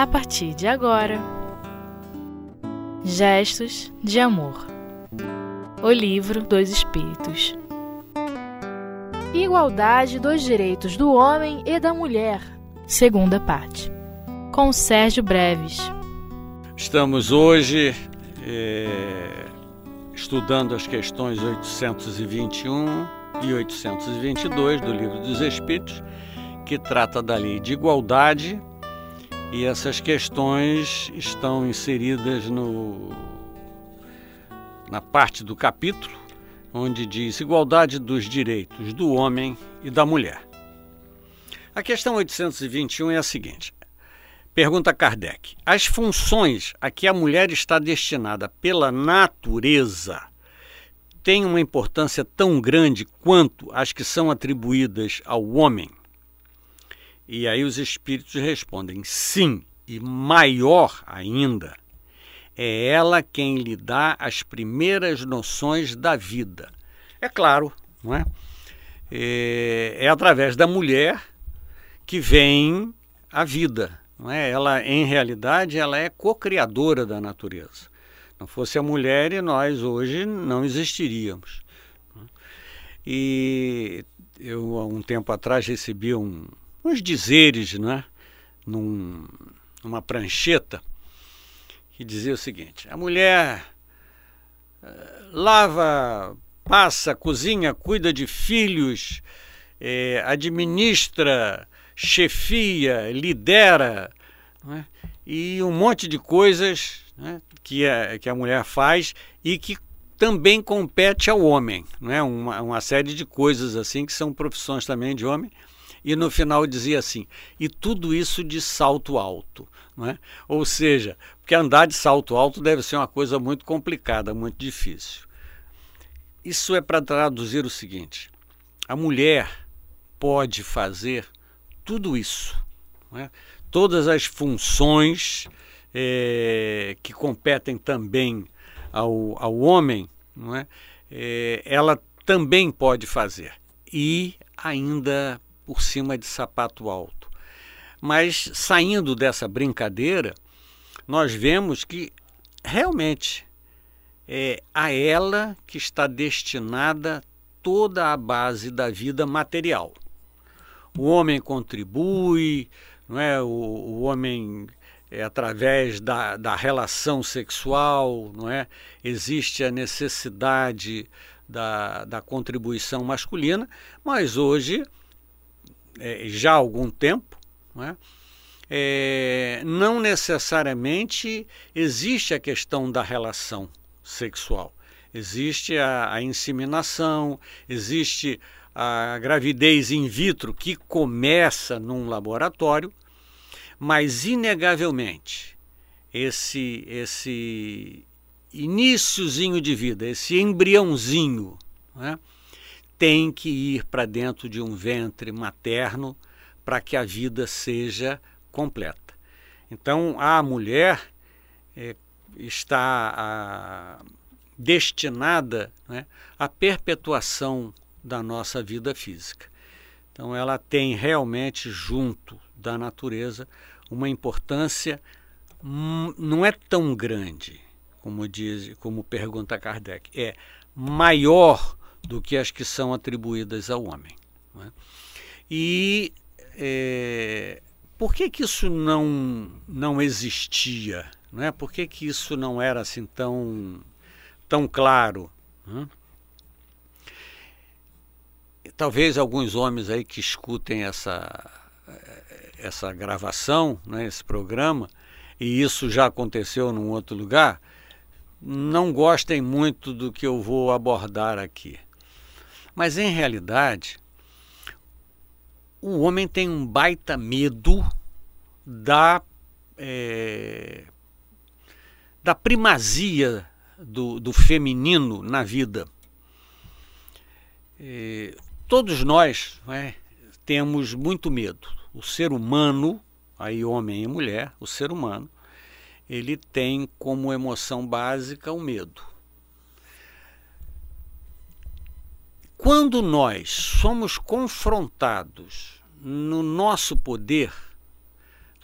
a partir de agora. Gestos de Amor. O Livro dos Espíritos. Igualdade dos direitos do homem e da mulher. Segunda parte. Com Sérgio Breves. Estamos hoje estudando as questões 821 e 822 do Livro dos Espíritos, que trata da lei de igualdade, e essas questões estão inseridas na parte do capítulo onde diz igualdade dos direitos do homem e da mulher. A questão 821 é a seguinte. Pergunta Kardec: as funções a que a mulher está destinada pela natureza têm uma importância tão grande quanto as que são atribuídas ao homem? E aí os espíritos respondem: sim, e maior ainda. É ela quem lhe dá as primeiras noções da vida. É claro, não é? É através da mulher que vem a vida. Não é? Ela, em realidade, ela é co-criadora da natureza. Não fosse a mulher, nós hoje não existiríamos. E eu, há um tempo atrás, recebi uns dizeres, né, numa prancheta, que dizia o seguinte: a mulher lava, passa, cozinha, cuida de filhos, administra, chefia, lidera, né, e um monte de coisas, né, que a mulher faz e que também compete ao homem, né, uma série de coisas assim que são profissões também de homem. E no final dizia assim: e tudo isso de salto alto, não é? Ou seja, porque andar de salto alto deve ser uma coisa muito complicada, muito difícil. Isso é para traduzir o seguinte: a mulher pode fazer tudo isso, não é? Todas as funções que competem também ao homem, não é? Ela também pode fazer, e ainda por cima de sapato alto. Mas saindo dessa brincadeira, nós vemos que realmente é a ela que está destinada toda a base da vida material. O homem contribui, não é? O homem, através da relação sexual, não é? Existe a necessidade da contribuição masculina, mas hoje, já há algum tempo, não é? Não necessariamente existe a questão da relação sexual. Existe a inseminação, existe a gravidez in vitro, que começa num laboratório, mas inegavelmente esse iniciozinho de vida, esse embriãozinho, não é? Tem que ir para dentro de um ventre materno para que a vida seja completa. Então, a mulher está destinada, né, à perpetuação da nossa vida física. Então, ela tem realmente, junto da natureza, uma importância, não é tão grande, como pergunta Kardec, é maior do que as que são atribuídas ao homem, não é? E por que isso não existia? Não é? Por que isso não era assim tão claro? Não é? Talvez alguns homens aí que escutem essa gravação, né, esse programa, e isso já aconteceu num outro lugar, não gostem muito do que eu vou abordar aqui. Mas, em realidade, o homem tem um baita medo da primazia do feminino na vida. Todos nós, né, temos muito medo. O ser humano, aí homem e mulher, o ser humano, ele tem como emoção básica o medo. Quando nós somos confrontados no nosso poder,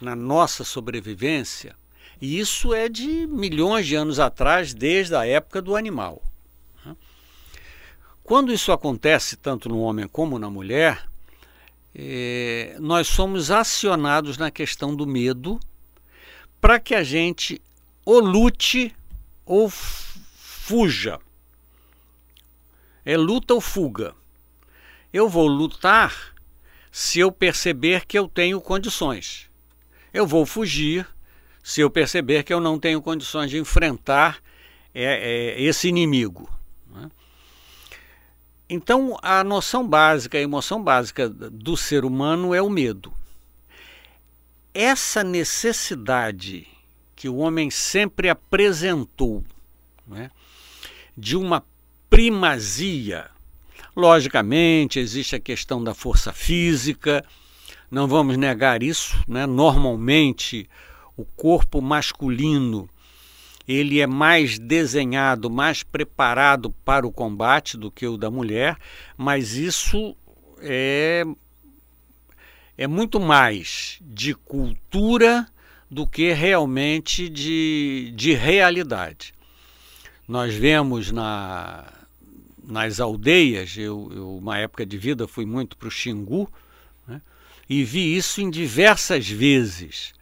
na nossa sobrevivência, e isso é de milhões de anos atrás, desde a época do animal. Quando isso acontece tanto no homem como na mulher, nós somos acionados na questão do medo para que a gente ou lute ou fuja. É luta ou fuga. Eu vou lutar se eu perceber que eu tenho condições. Eu vou fugir se eu perceber que eu não tenho condições de enfrentar esse inimigo. Então, a noção básica, a emoção básica do ser humano é o medo. Essa necessidade que o homem sempre apresentou, né, de uma primazia. Logicamente, existe a questão da força física, não vamos negar isso, né? Normalmente, o corpo masculino ele é mais desenhado, mais preparado para o combate do que o da mulher, mas isso é muito mais de cultura do que realmente de realidade. Nós vemos nas aldeias, eu uma época de vida fui muito para o Xingu, né, e vi isso em diversas vezes.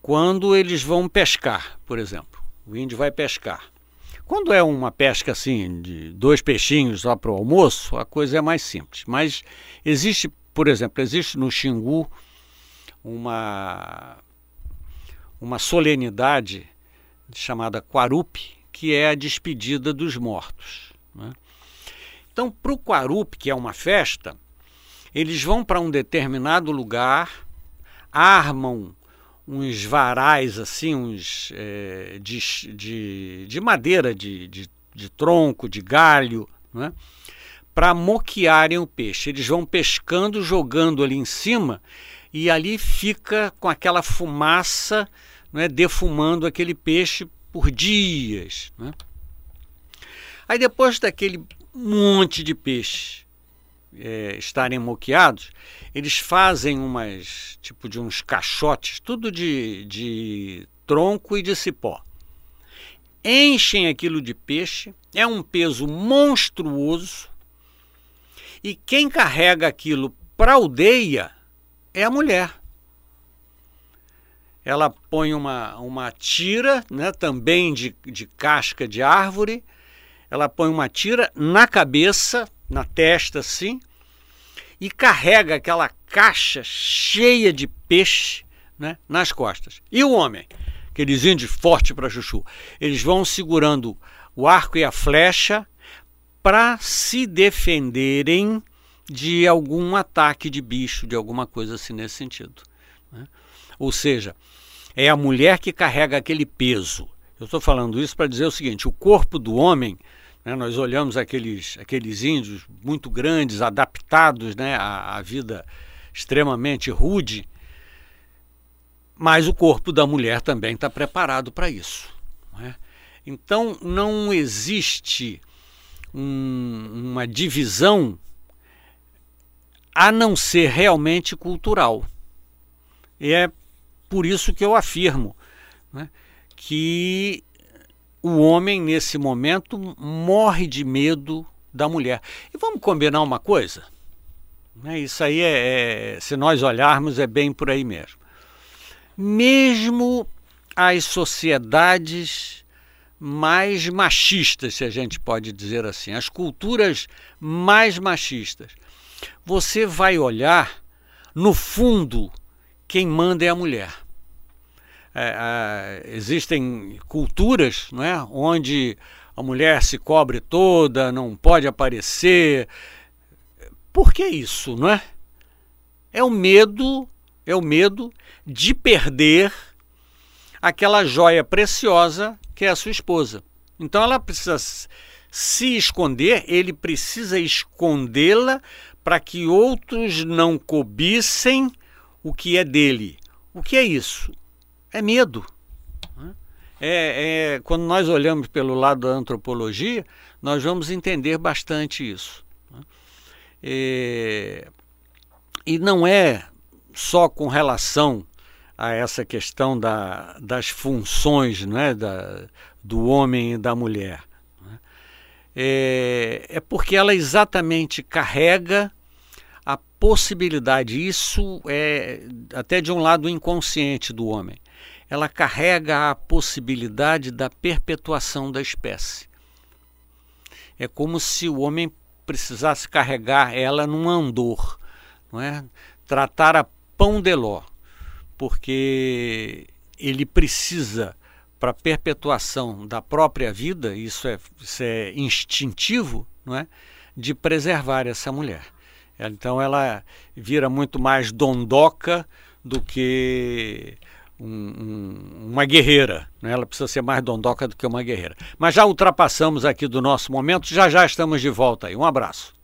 Quando eles vão pescar, por exemplo, o índio vai pescar. Quando é uma pesca assim, de 2 peixinhos lá para o almoço, a coisa é mais simples. Mas existe, por exemplo, no Xingu uma solenidade chamada Quarupi, que é a despedida dos mortos, né? Então, para o Quarupi, que é uma festa, eles vão para um determinado lugar, armam uns varais assim, de madeira, de tronco, de galho, né, para moquearem o peixe. Eles vão pescando, jogando ali em cima, e ali fica com aquela fumaça, né, defumando aquele peixe por dias, né? Aí depois daquele monte de peixe estarem moqueados, eles fazem uns caixotes, tudo de tronco e de cipó. Enchem aquilo de peixe, é um peso monstruoso, e quem carrega aquilo para a aldeia é a mulher. Ela põe uma tira, né, também de casca de árvore, ela põe uma tira na cabeça, na testa assim, e carrega aquela caixa cheia de peixe, né, nas costas. E o homem, aqueles índios fortes para chuchu, eles vão segurando o arco e a flecha para se defenderem de algum ataque de bicho, de alguma coisa assim nesse sentido, né? Ou seja, é a mulher que carrega aquele peso. Eu estou falando isso para dizer o seguinte, o corpo do homem, nós olhamos aqueles índios muito grandes, adaptados, né, à vida extremamente rude, mas o corpo da mulher também está preparado para isso, né? Então, não existe uma divisão a não ser realmente cultural. E é por isso que eu afirmo, né, que o homem, nesse momento, morre de medo da mulher. E vamos combinar uma coisa? Isso aí, se nós olharmos, é bem por aí mesmo. Mesmo as sociedades mais machistas, se a gente pode dizer assim, as culturas mais machistas, você vai olhar, no fundo, quem manda é a mulher. Existem culturas, não é, onde a mulher se cobre toda, não pode aparecer. Por que isso, não é? É o medo de perder aquela joia preciosa que é a sua esposa. Então ela precisa se esconder, ele precisa escondê-la para que outros não cobissem o que é dele. O que é isso? É medo. Quando nós olhamos pelo lado da antropologia, nós vamos entender bastante isso. E não é só com relação a essa questão das funções, né, do homem e da mulher. É porque ela exatamente carrega a possibilidade, isso é até de um lado inconsciente do homem, ela carrega a possibilidade da perpetuação da espécie. É como se o homem precisasse carregar ela num andor, não é? Tratar a pão de ló, porque ele precisa, para a perpetuação da própria vida, isso é instintivo, não é? De preservar essa mulher. Então ela vira muito mais dondoca do que uma guerreira, né? Ela precisa ser mais dondoca do que uma guerreira. Mas já ultrapassamos aqui do nosso momento, já já estamos de volta aí. Um abraço.